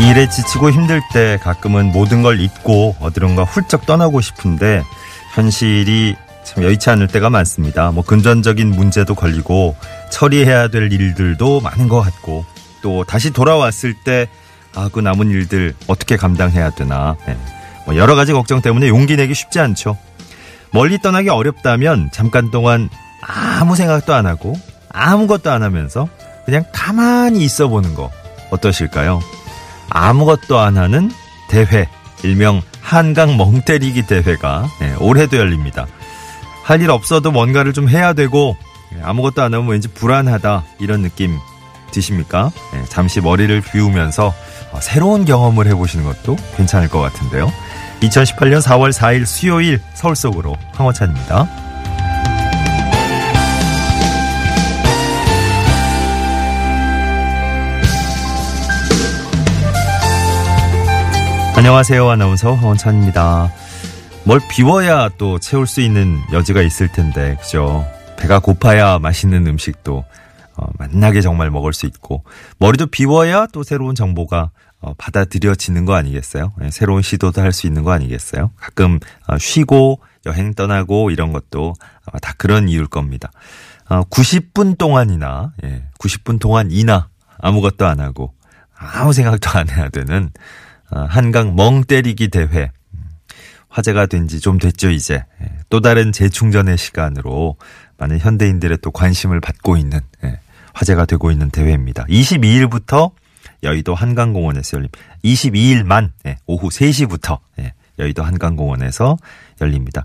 일에 지치고 힘들 때 가끔은 모든 걸 잊고 어디론가 훌쩍 떠나고 싶은데 현실이 참 여의치 않을 때가 많습니다. 금전적인 문제도 걸리고 처리해야 될 일들도 많은 것 같고 또 다시 돌아왔을 때 그 남은 일들 어떻게 감당해야 되나 여러 가지 걱정 때문에 용기 내기 쉽지 않죠. 멀리 떠나기 어렵다면 잠깐 동안 아무 생각도 안 하고 아무것도 안 하면서 그냥 가만히 있어 보는 거 어떠실까요? 아무것도 안 하는 대회, 일명 한강 멍때리기 대회가 올해도 열립니다. 할 일 없어도 뭔가를 좀 해야 되고 아무것도 안 하면 왠지 불안하다 이런 느낌 드십니까? 잠시 머리를 비우면서 새로운 경험을 해보시는 것도 괜찮을 것 같은데요. 2018년 4월 4일 수요일 서울 속으로 황호찬입니다. 안녕하세요. 아나운서 황원찬입니다. 뭘 비워야 또 채울 수 있는 여지가 있을 텐데, 그죠? 배가 고파야 맛있는 음식도 맛나게 정말 먹을 수 있고, 머리도 비워야 또 새로운 정보가 받아들여지는 거 아니겠어요? 새로운 시도도 할 수 있는 거 아니겠어요? 가끔 쉬고 여행 떠나고 이런 것도 다 그런 이유일 겁니다. 90분 동안이나 아무것도 안 하고 아무 생각도 안 해야 되는 한강 멍때리기 대회 화제가 된 지 좀 됐죠. 이제 또 다른 재충전의 시간으로 많은 현대인들의 또 관심을 받고 있는 화제가 되고 있는 대회입니다. 22일부터 여의도 한강공원에서 열립니다. 22일만 오후 3시부터 여의도 한강공원에서 열립니다.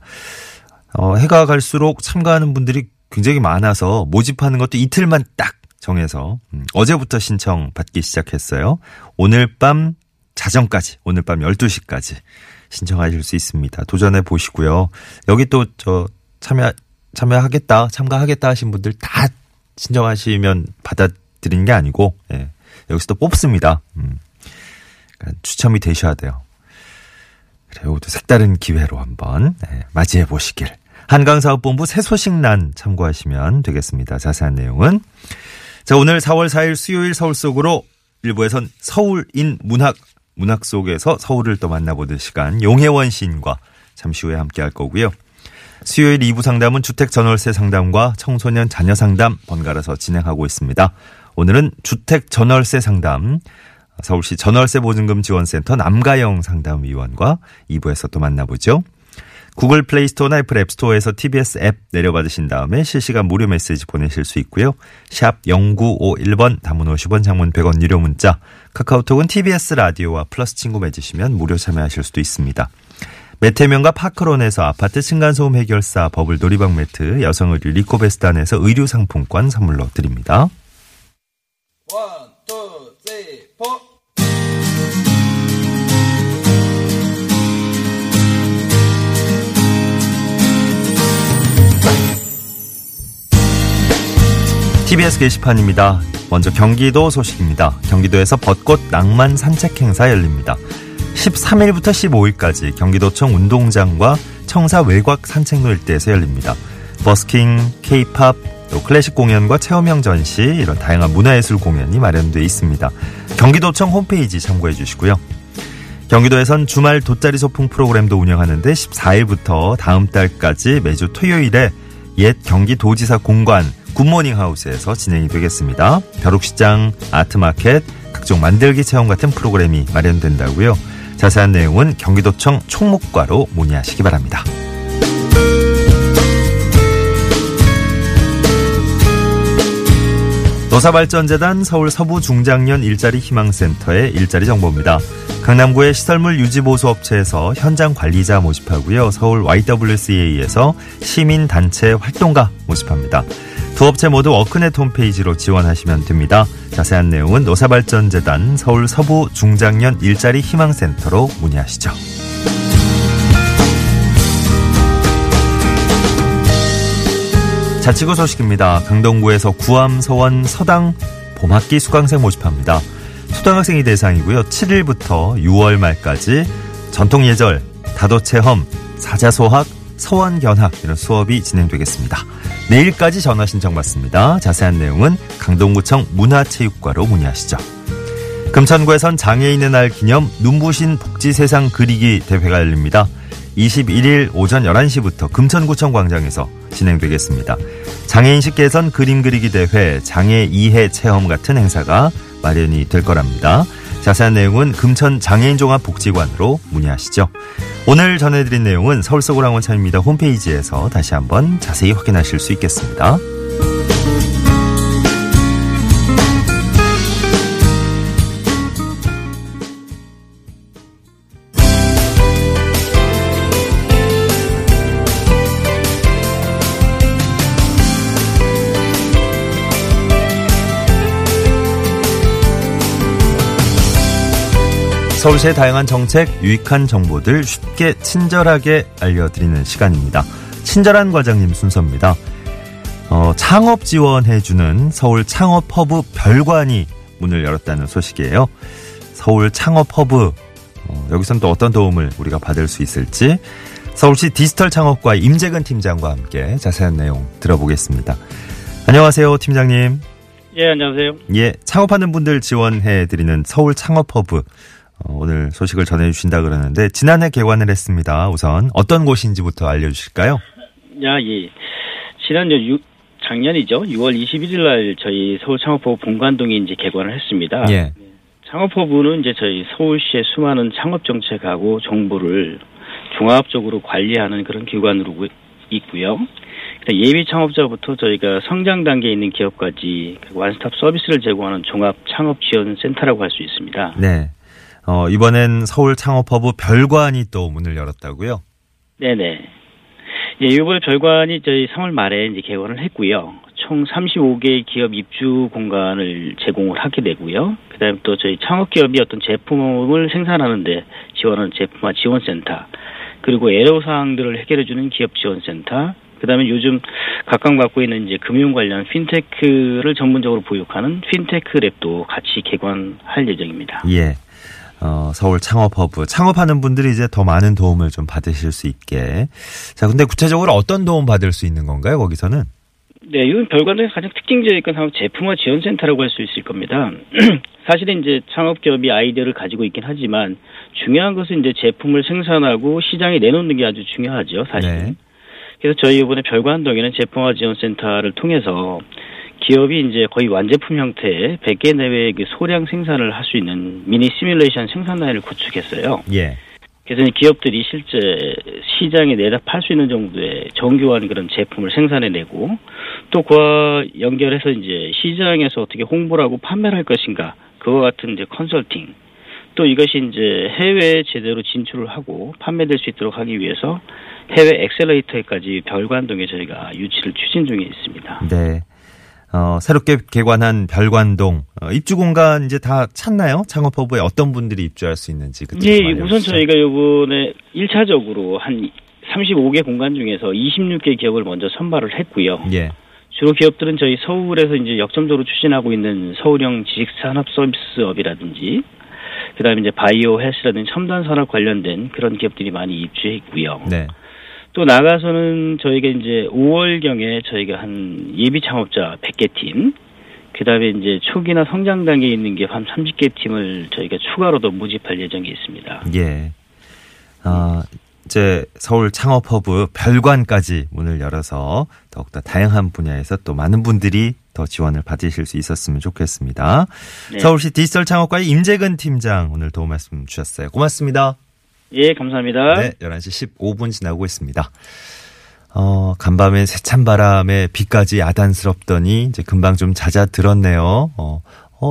해가 갈수록 참가하는 분들이 굉장히 많아서 모집하는 것도 이틀만 딱 정해서 어제부터 신청 받기 시작했어요. 오늘 밤 12시까지 신청하실 수 있습니다. 도전해 보시고요. 여기 또 저 참가하겠다 하신 분들 다 신청하시면 받아들이는 게 아니고 여기서 또 뽑습니다. 추첨이 되셔야 돼요. 그리고 또 색다른 기회로 한번 맞이해 보시길. 한강사업본부 새 소식란 참고하시면 되겠습니다. 자세한 내용은 자 오늘 4월 4일 수요일 서울 속으로 일부에선 서울인문학 문학 속에서 서울을 또 만나보는 시간 용혜원 시인과 잠시 후에 함께할 거고요. 수요일 2부 상담은 주택전월세 상담과 청소년 자녀 상담 번갈아서 진행하고 있습니다. 오늘은 주택전월세 상담 서울시 전월세보증금지원센터 남가영 상담위원과 2부에서 또 만나보죠. 구글 플레이스토어나 애플 앱스토어에서 TBS 앱 내려받으신 다음에 실시간 무료 메시지 보내실 수 있고요. 샵 0951번 단문 50원 장문 100원 유료 문자 카카오톡은 TBS 라디오와 플러스 친구 맺으시면 무료 참여하실 수도 있습니다. 메테면과 파크론에서 아파트 층간소음 해결사 버블 놀이방 매트 여성의류 리코베스단에서 의류 상품권 선물로 드립니다. 1, 2, 3, 4 CBS 게시판입니다. 먼저 경기도 소식입니다. 경기도에서 벚꽃 낭만 산책 행사 열립니다. 13일부터 15일까지 경기도청 운동장과 청사 외곽 산책로 일대에서 열립니다. 버스킹, K-팝, 또 클래식 공연과 체험형 전시 이런 다양한 문화예술 공연이 마련되어 있습니다. 경기도청 홈페이지 참고해 주시고요. 경기도에선 주말 돗자리 소풍 프로그램도 운영하는데 14일부터 다음 달까지 매주 토요일에 옛 경기도지사 공관 굿모닝 하우스에서 진행이 되겠습니다. 벼룩시장, 아트마켓, 각종 만들기 체험 같은 프로그램이 마련된다고요. 자세한 내용은 경기도청 총무과로 문의하시기 바랍니다. 노사발전재단 서울 서부중장년 일자리 희망센터의 일자리 정보입니다. 강남구의 시설물 유지보수업체에서 현장 관리자 모집하고요. 서울 YWCA에서 시민단체 활동가 모집합니다. 두 업체 모두 워크넷 홈페이지로 지원하시면 됩니다. 자세한 내용은 노사발전재단 서울 서부 중장년 일자리 희망센터로 문의하시죠. 자치구 소식입니다. 강동구에서 구암서원 서당 봄학기 수강생 모집합니다. 초등학생이 대상이고요. 7일부터 6월 말까지 전통예절, 다도체험, 사자소학, 서원견학 이런 수업이 진행되겠습니다. 내일까지 전화 신청 받습니다. 자세한 내용은 강동구청 문화체육과로 문의하시죠. 금천구에선 장애인의 날 기념 눈부신 복지세상 그리기 대회가 열립니다. 21일 오전 11시부터 금천구청 광장에서 진행되겠습니다. 장애인 식계에선 그림 그리기 대회, 장애 이해 체험 같은 행사가 마련이 될 거랍니다. 자세한 내용은 금천장애인종합복지관으로 문의하시죠. 오늘 전해드린 내용은 서울서구랑원참입니다. 홈페이지에서 다시 한번 자세히 확인하실 수 있겠습니다. 서울시의 다양한 정책, 유익한 정보들 쉽게 친절하게 알려드리는 시간입니다. 친절한 과장님 순서입니다. 창업 지원해주는 서울 창업허브 별관이 문을 열었다는 소식이에요. 서울 창업허브, 여기서는 또 어떤 도움을 우리가 받을 수 있을지 서울시 디지털창업과 임재근 팀장과 함께 자세한 내용 들어보겠습니다. 안녕하세요, 팀장님. 예, 안녕하세요. 예, 창업하는 분들 지원해드리는 서울 창업허브. 오늘 소식을 전해주신다 그러는데 지난해 개관을 했습니다. 우선 어떤 곳인지부터 알려주실까요? 예. 작년이죠. 6월 21일 날 저희 서울 창업허브 본관동에 이제 개관을 했습니다. 예. 창업허브는 이제 저희 서울시의 수많은 창업 정책하고 정보를 종합적으로 관리하는 그런 기관으로 있고요. 예비 창업자부터 저희가 성장 단계에 있는 기업까지 원스톱 서비스를 제공하는 종합 창업 지원 센터라고 할 수 있습니다. 네. 이번엔 서울 창업허브 별관이 또 문을 열었다고요? 네네. 예, 이번에 별관이 저희 3월 말에 이제 개관을 했고요. 총 35개 기업 입주 공간을 제공을 하게 되고요. 그 다음에 또 저희 창업기업이 어떤 제품을 생산하는데 지원하는 제품화 지원센터, 그리고 애로사항들을 해결해주는 기업지원센터, 그 다음에 요즘 각광받고 있는 이제 금융 관련 핀테크를 전문적으로 보육하는 핀테크 랩도 같이 개관할 예정입니다. 예. 서울 창업허브. 창업하는 분들이 이제 더 많은 도움을 좀 받으실 수 있게. 자, 근데 구체적으로 어떤 도움 받을 수 있는 건가요, 거기서는? 네, 이건 별관의 가장 특징적인 건 제품화 지원센터라고 할 수 있을 겁니다. 사실은 이제 창업기업이 아이디어를 가지고 있긴 하지만 중요한 것은 이제 제품을 생산하고 시장에 내놓는 게 아주 중요하죠, 사실은. 네. 그래서 저희 이번에 별관동에는 제품화 지원센터를 통해서 기업이 이제 거의 완제품 형태의 100개 내외의 소량 생산을 할 수 있는 미니 시뮬레이션 생산 라인을 구축했어요. 예. 그래서 기업들이 실제 시장에 내다 팔 수 있는 정도의 정교한 그런 제품을 생산해내고 또 그와 연결해서 이제 시장에서 어떻게 홍보를 하고 판매를 할 것인가, 그와 같은 이제 컨설팅, 또 이것이 이제 해외에 제대로 진출을 하고 판매될 수 있도록 하기 위해서 해외 엑셀레이터에까지 별관동에 저희가 유치를 추진 중에 있습니다. 네. 새롭게 개관한 별관동, 입주 공간 이제 다 찾나요? 창업허브에 어떤 분들이 입주할 수 있는지. 예, 우선 저희가 이번에 1차적으로 한 35개 공간 중에서 26개 기업을 먼저 선발을 했고요. 예. 주로 기업들은 저희 서울에서 이제 역점적으로 추진하고 있는 서울형 지식산업 서비스업이라든지, 그 다음에 이제 바이오 헬스라든지 첨단산업 관련된 그런 기업들이 많이 입주했고요. 네. 또 나가서는 저희가 이제 5월경에 저희가 한 예비 창업자 100개 팀, 그 다음에 이제 초기나 성장 단계에 있는 게 한 30개 팀을 저희가 추가로 더 모집할 예정이 있습니다. 예. 이제 서울 창업허브 별관까지 문을 열어서 더욱더 다양한 분야에서 또 많은 분들이 더 지원을 받으실 수 있었으면 좋겠습니다. 네. 서울시 디지털 창업과의 임재근 팀장, 오늘 도움 말씀 주셨어요. 고맙습니다. 예, 감사합니다. 네, 11시 15분 지나고 있습니다. 간밤에 세찬 바람에 비까지 야단스럽더니 이제 금방 좀 잦아들었네요.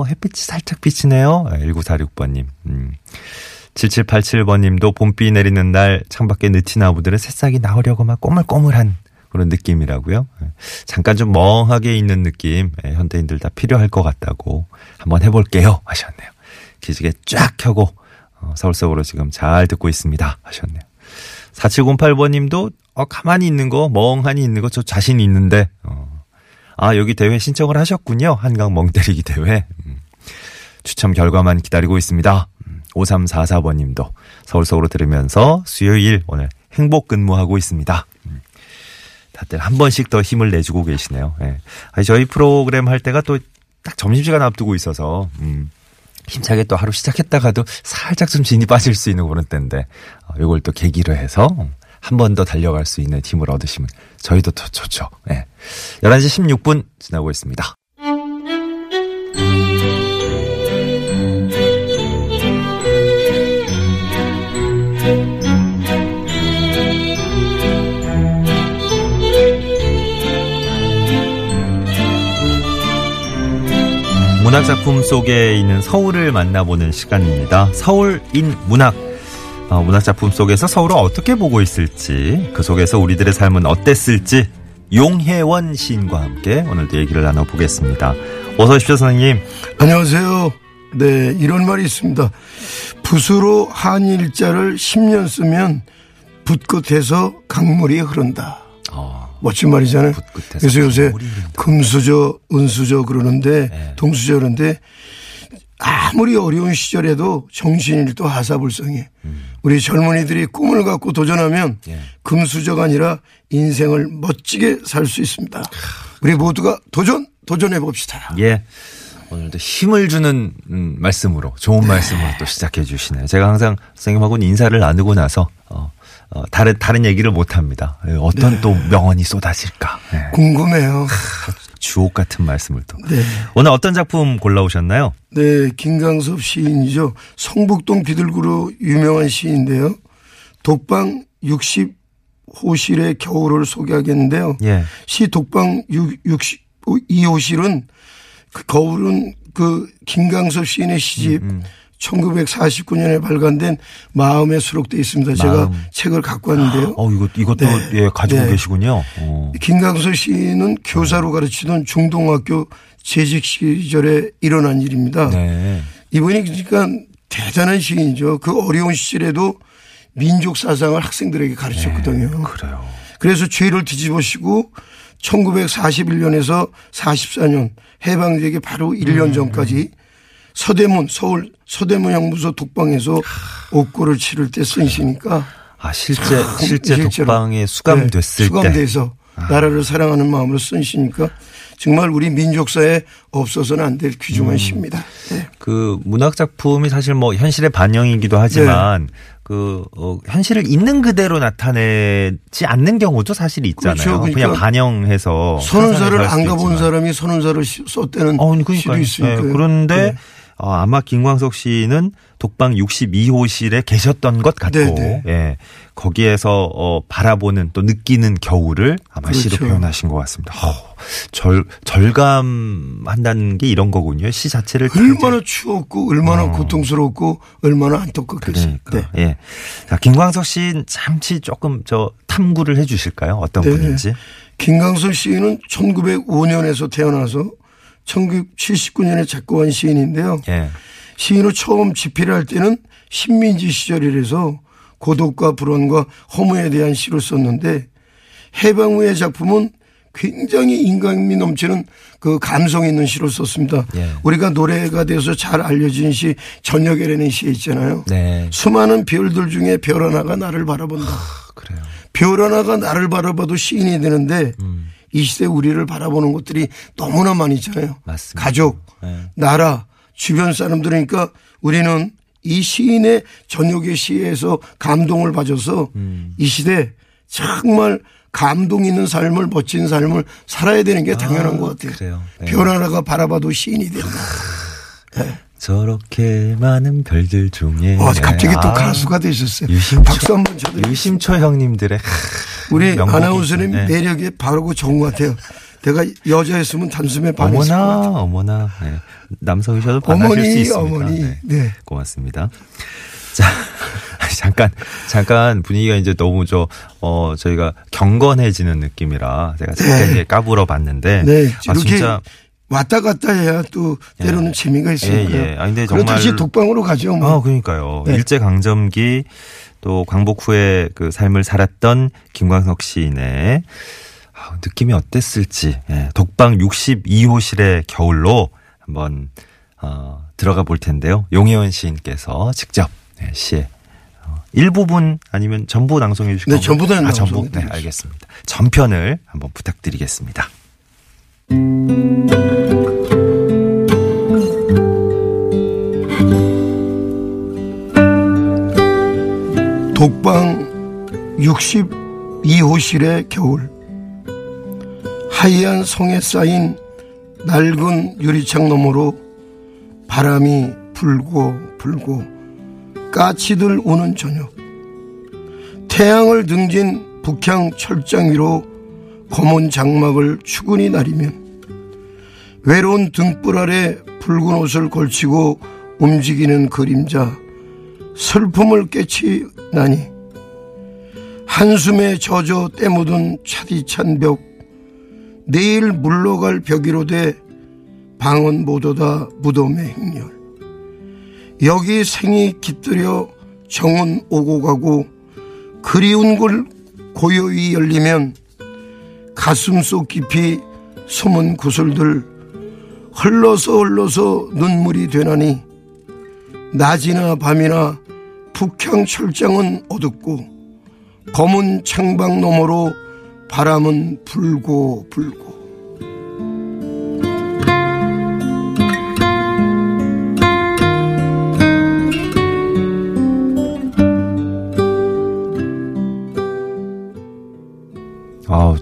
햇빛이 살짝 비치네요. 1946번님. 7787번님도 봄비 내리는 날 창밖에 느티나무들은 새싹이 나오려고 막 꼬물꼬물한 그런 느낌이라고요. 잠깐 좀 멍하게 있는 느낌, 현대인들 다 필요할 것 같다고 한번 해볼게요 하셨네요. 기지개 쫙 켜고 서울 속으로 지금 잘 듣고 있습니다 하셨네요. 4708번님도 가만히 있는 거, 멍하니 있는 거 저 자신 있는데. 아, 여기 대회 신청을 하셨군요. 한강 멍때리기 대회. 추첨 결과만 기다리고 있습니다. 5344번님도 서울서울로 들으면서 수요일 오늘 행복 근무하고 있습니다. 다들 한 번씩 더 힘을 내주고 계시네요. 예. 아니, 저희 프로그램 할 때가 또 딱 점심시간 앞두고 있어서 힘차게 또 하루 시작했다가도 살짝 좀 진이 빠질 수 있는 그런 때인데 이걸 또 계기로 해서 한 번 더 달려갈 수 있는 힘을 얻으시면 저희도 더 좋죠. 예. 11시 16분 지나고 있습니다. 문학작품 속에 있는 서울을 만나보는 시간입니다. 서울인문학. 문학작품 속에서 서울을 어떻게 보고 있을지, 그 속에서 우리들의 삶은 어땠을지 용혜원 시인과 함께 오늘도 얘기를 나눠보겠습니다. 어서 오십시오, 선생님. 안녕하세요. 네, 이런 말이 있습니다. 붓으로 한 일자를 10년 쓰면 붓끝에서 강물이 흐른다. 멋진 말이잖아요. 그래서 요새 금수저, 은수저 그러는데 네. 동수저 그러는데 아무리 어려운 시절에도 정신일도 하사불성해. 우리 젊은이들이 꿈을 갖고 도전하면 네. 금수저가 아니라 인생을 멋지게 살 수 있습니다. 우리 모두가 도전해 봅시다. 예. 오늘도 힘을 주는 말씀으로 좋은 말씀으로 또 시작해 주시네요. 제가 항상 선생님하고는 인사를 나누고 나서 다른 얘기를 못합니다. 어떤 네. 또 명언이 쏟아질까. 네. 궁금해요. 주옥 같은 말씀을 또. 네. 오늘 어떤 작품 골라오셨나요? 네. 김광섭 시인이죠. 성북동 비둘기로 유명한 시인인데요. 독방 62호실의 겨울을 소개하겠는데요. 예. 시 독방 62호실은 그 겨울은 그 김광섭 시인의 시집 1949년에 발간된 마음에 수록되어 있습니다. 제가 책을 갖고 왔는데요. 이것도 네. 예, 가지고 네. 계시군요. 김광섭 시인은 교사로 가르치던 중동학교 재직 시절에 일어난 일입니다. 네. 이분이 그러니까 대단한 시인이죠. 그 어려운 시절에도 민족 사상을 학생들에게 가르쳤거든요. 네, 그래요. 그래서 죄를 뒤집어쓰고 1941년에서 44년 해방되기 바로 1년 전까지 서울 서대문형무소 독방에서 옥고를 치를 때 쓴 시니까. 아, 실제 독방에 수감됐을 때. 수감돼서 나라를 사랑하는 마음으로 쓴 시니까 정말 우리 민족사에 없어서는 안 될 귀중한 시입니다. 네. 그 문학작품이 사실 뭐 현실의 반영이기도 하지만 네. 그 현실을 있는 그대로 나타내지 않는 경우도 사실 있잖아요. 그렇죠. 그러니까 그냥 반영해서. 선운사를 안 가본 사람이 선운사를 썼다는 시도 있으니까. 네. 그런데 네. 아마 김광석 씨는 독방 62호실에 계셨던 것 같고 예, 거기에서 바라보는 또 느끼는 겨울을 아마 그렇죠. 시로 표현하신 것 같습니다. 절감한다는 게 이런 거군요. 시 자체를. 얼마나 추웠고 얼마나 고통스럽고 얼마나 안타깝겠습니까. 그러니까. 네. 예. 자, 김광석 씨는 잠시 조금 저 탐구를 해 주실까요? 어떤 네. 분인지. 김광석 씨는 1905년에서 태어나서 1979년에 작고한 시인인데요. 예. 시인으로 처음 집필을 할 때는 식민지 시절이라서 고독과 불안과 허무에 대한 시를 썼는데 해방 후의 작품은 굉장히 인간미 넘치는 그 감성 있는 시를 썼습니다. 예. 우리가 노래가 돼서 잘 알려진 시 저녁에라는 시 있잖아요. 네. 수많은 별들 중에 별 하나가 나를 바라본다. 그래요. 별 하나가 나를 바라봐도 시인이 되는데 이 시대 우리를 바라보는 것들이 너무나 많이 있잖아요. 맞습니다. 가족, 네. 나라, 주변 사람들이니까 우리는 이 시인의 저녁의 시에서 감동을 받아서 이 시대 정말 감동 있는 삶을 멋진 삶을 살아야 되는 게 당연한 것 같아요. 그래요. 네. 별 하나가 바라봐도 시인이 된다. 네. 저렇게 많은 별들 중에. 갑자기 또 가수가 되셨어요. 박수 한번 쳐드립니다. 유심초 형님들의. 우리 아나운서님 네. 매력이 바르고 좋은 것 같아요. 내가 여자였으면 단숨에 반했을 것 같아요. 어머나. 네. 남성이셔도 반하실 수 있습니다. 어머니. 네. 네. 고맙습니다. 자, 잠깐 분위기가 이제 너무 저희가 경건해지는 느낌이라 제가 잠깐 네. 까불어 봤는데. 네. 진짜. 왔다 갔다 해야 또 때로는 재미가 있으니까요. 그런데 다시 독방으로 가죠. 뭐. 그러니까요. 네. 일제강점기 또 광복 후에 그 삶을 살았던 김광석 시인의 느낌이 어땠을지 독방 62호실의 겨울로 한번 들어가 볼 텐데요. 용혜원 시인께서 직접 시에 일부분 아니면 전부 낭송해 주실 건가요? 네, 전부 다 낭송. 네, 알겠습니다. 전편을 한번 부탁드리겠습니다. 독방 62호실의 겨울. 하얀 송에 쌓인 낡은 유리창 너머로 바람이 불고 까치들 우는 저녁. 태양을 등진 북향 철장 위로 검은 장막을 추근히 나리면 외로운 등불 아래 붉은 옷을 걸치고 움직이는 그림자 슬픔을 깨치나니 한숨에 젖어 때묻은 차디찬 벽 내일 물러갈 벽이로 돼 방언 못오다 무덤의 행렬. 여기 생이 깃들여 정은 오고 가고 그리운 걸 고요히 열리면 가슴 속 깊이 숨은 구슬들 흘러서 눈물이 되나니 낮이나 밤이나 북향 철장은 어둡고 검은 창밖 너머로 바람은 불고.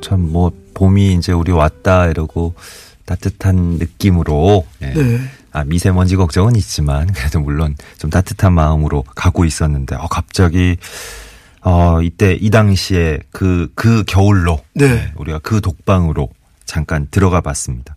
참 뭐 봄이 이제 우리 왔다 이러고 따뜻한 느낌으로 네. 아, 미세먼지 걱정은 있지만 그래도 물론 좀 따뜻한 마음으로 가고 있었는데 갑자기 이때 이 당시에 그 겨울로 네. 우리가 그 독방으로 잠깐 들어가 봤습니다.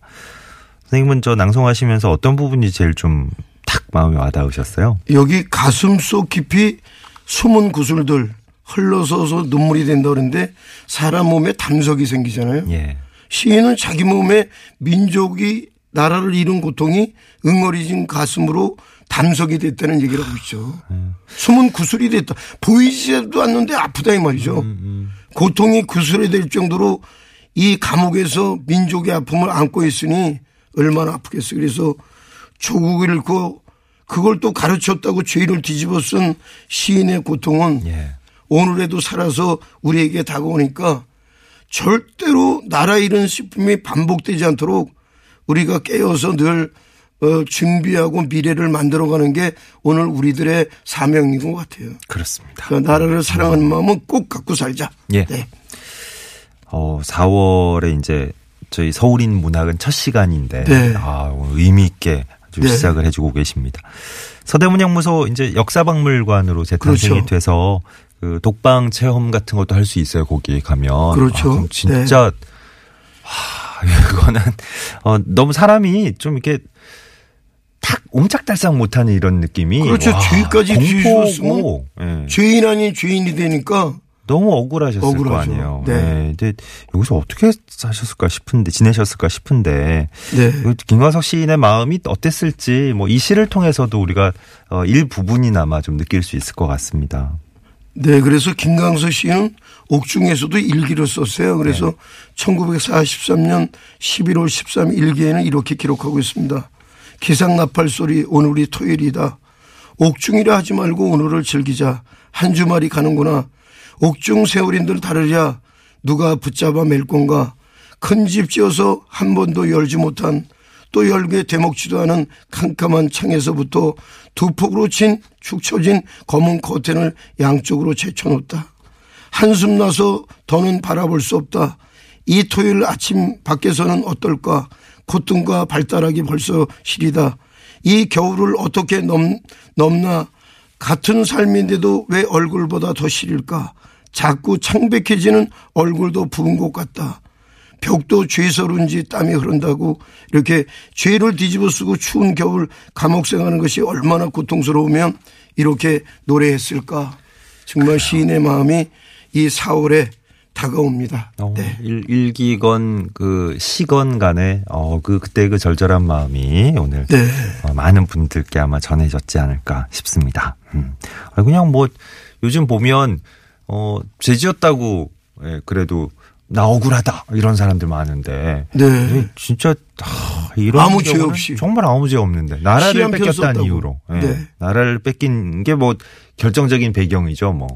선생님은 저 낭송하시면서 어떤 부분이 제일 좀 탁 마음에 와닿으셨어요? 여기 가슴 속 깊이 숨은 구슬들 흘러서서 눈물이 된다 그러는데 사람 몸에 담석이 생기잖아요. 예. 시인은 자기 몸에 민족이 나라를 잃은 고통이 응어리진 가슴으로 담석이 됐다는 얘기를 하고 있죠. 숨은 구슬이 됐다. 보이지도 않는데 아프다 이 말이죠. 고통이 구슬이 될 정도로 이 감옥에서 민족의 아픔을 안고 있으니 얼마나 아프겠어요. 그래서 조국을 잃고 그걸 또 가르쳤다고 죄를 뒤집어 쓴 시인의 고통은 예. 오늘에도 살아서 우리에게 다가오니까 절대로 나라 잃은 슬픔이 반복되지 않도록 우리가 깨어서 늘 준비하고 미래를 만들어가는 게 오늘 우리들의 사명인 것 같아요. 그렇습니다. 그러니까 나라를 사랑하는 마음은 꼭 갖고 살자. 예. 네. 4월에 이제 저희 서울인문학은 첫 시간인데 네. 오늘 의미 있게 아주 네. 시작을 해주고 계십니다. 서대문형무소 이제 역사박물관으로 재탄생이 그렇죠. 돼서 그 독방 체험 같은 것도 할 수 있어요. 거기 가면. 그렇죠. 진짜 네. 이거는 너무 사람이 좀 이렇게 탁 옴짝달싹 못하는 이런 느낌이. 그렇죠. 죄까지 뒤집어쓰고 네. 죄인 아닌 죄인이 되니까. 너무 억울하셨을 거 아니에요. 네. 네. 근데 여기서 어떻게 지내셨을까 싶은데 네. 김광석 시인의 마음이 어땠을지 뭐 이 시를 통해서도 우리가 일부분이나마 좀 느낄 수 있을 것 같습니다. 네. 그래서 김광석 시인은 옥중에서도 일기를 썼어요. 그래서 네. 1943년 11월 13일 일기에는 이렇게 기록하고 있습니다. 기상나팔 소리 오늘이 토요일이다. 옥중이라 하지 말고 오늘을 즐기자. 한 주말이 가는구나. 옥중 세월인들 다르랴. 누가 붙잡아 맬 건가. 큰 집 지어서 한 번도 열지 못한 또 열게 대먹지도 않은 캄캄한 창에서부터 두 폭으로 친 축 처진 검은 커튼을 양쪽으로 제쳐놓다. 한숨 나서 더는 바라볼 수 없다. 이 토요일 아침 밖에서는 어떨까. 콧등과 발가락이 벌써 시리다. 이 겨울을 어떻게 넘나. 같은 삶인데도 왜 얼굴보다 더 시릴까. 자꾸 창백해지는 얼굴도 부은 것 같다. 벽도 죄서른지 땀이 흐른다고. 이렇게 죄를 뒤집어 쓰고 추운 겨울 감옥 생활하는 것이 얼마나 고통스러우면 이렇게 노래했을까. 정말 시인의 마음이 이 4월에 다가옵니다. 네. 일기건 그 시건 간에 그때 그 절절한 마음이 오늘 네. 많은 분들께 아마 전해졌지 않을까 싶습니다. 그냥 뭐 요즘 보면 죄지었다고 그래도 나 억울하다 이런 사람들 많은데 네. 진짜 이런 아무 죄 없이 정말 아무 죄 없는데 나라를 뺏겼다는 이유로 네. 나라를 뺏긴 게 뭐 결정적인 배경이죠 뭐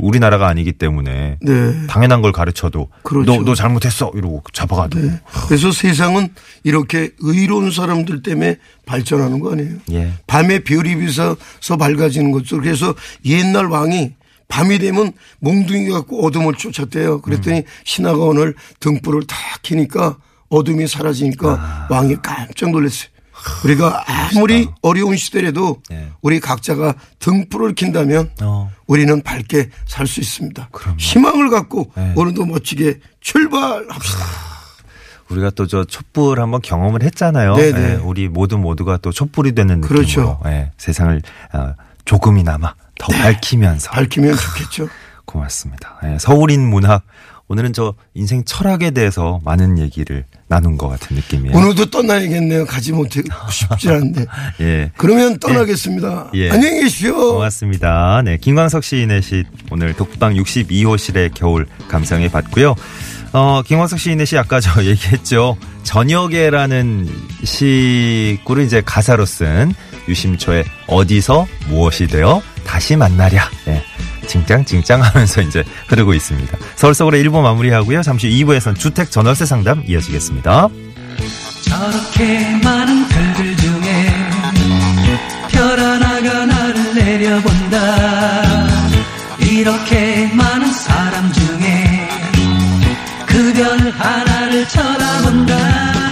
우리나라가 아니기 때문에 네. 당연한 걸 가르쳐도 그렇죠. 너 잘못했어 이러고 잡아가도 네. 그래서 세상은 이렇게 의로운 사람들 때문에 발전하는 거 아니에요? 예. 밤에 별이 비서서 밝아지는 것처럼 그래서 옛날 왕이 밤이 되면 몽둥이 갖고 어둠을 쫓았대요. 그랬더니 신하가 오늘 등불을 다 켜니까 어둠이 사라지니까 왕이 깜짝 놀랐어요. 우리가 아무리 어려운 시대라도 네. 우리 각자가 등불을 켠다면 우리는 밝게 살 수 있습니다. 그럼요. 희망을 갖고 네. 오늘도 멋지게 출발합시다. 우리가 또 저 촛불 한번 경험을 했잖아요. 네, 우리 모두가 또 촛불이 되는 느낌으로 그렇죠. 네, 세상을 조금이나마 더 네. 밝히면 좋겠죠. 고맙습니다. 네, 서울인문학 오늘은 저 인생 철학에 대해서 많은 얘기를 나눈 것 같은 느낌이에요. 오늘도 떠나야겠네요. 가지 못해 쉽지 않은데. 예. 그러면 떠나겠습니다. 예. 안녕히 계십시오. 고맙습니다. 네, 김광석 시인의 시 오늘 독방 62호실의 겨울 감상해 봤고요. 김광석 시인의 시 아까 저 얘기했죠. 저녁에라는 시구를 이제 가사로 쓴 유심초의 어디서 무엇이 되어 다시 만나랴. 네. 징짱징짱 하면서 이제 흐르고 있습니다. 서울서울의 1부 마무리하고요. 잠시 2부에선 주택 전월세 상담 이어지겠습니다. 저렇게 많은 글들 중에 별 하나가 나를 내려본다. 이렇게 많은 사람 중에 그 별 하나를 쳐다본다.